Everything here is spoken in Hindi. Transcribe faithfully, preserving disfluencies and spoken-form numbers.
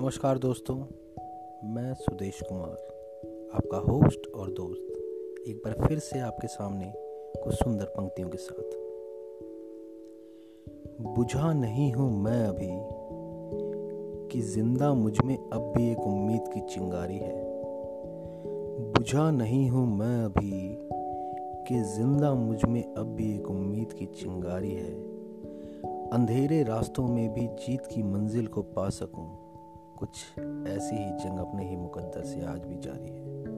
नमस्कार दोस्तों, मैं सुदेश कुमार आपका होस्ट और दोस्त एक बार फिर से आपके सामने कुछ सुंदर पंक्तियों के साथ। बुझा नहीं हूँ मैं अभी कि जिंदा मुझ में अब भी एक उम्मीद की चिंगारी है। बुझा नहीं हूँ मैं अभी कि जिंदा मुझ में अब भी एक उम्मीद की चिंगारी है। अंधेरे रास्तों में भी जीत की मंजिल को पा सकूं, कुछ ऐसी ही जंग अपने ही मुकद्दर से आज भी जारी है।